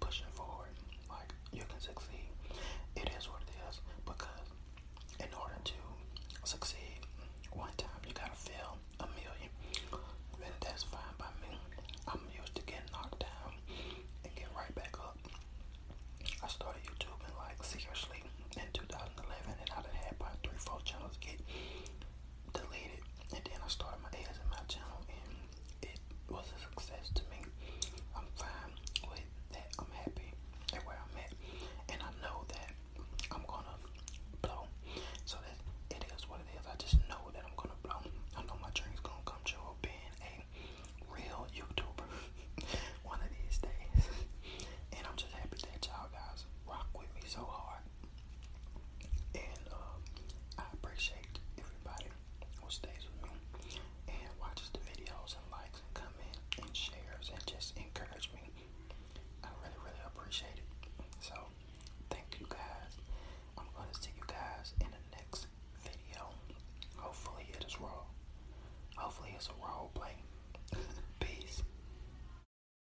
Pushing forward, like us around.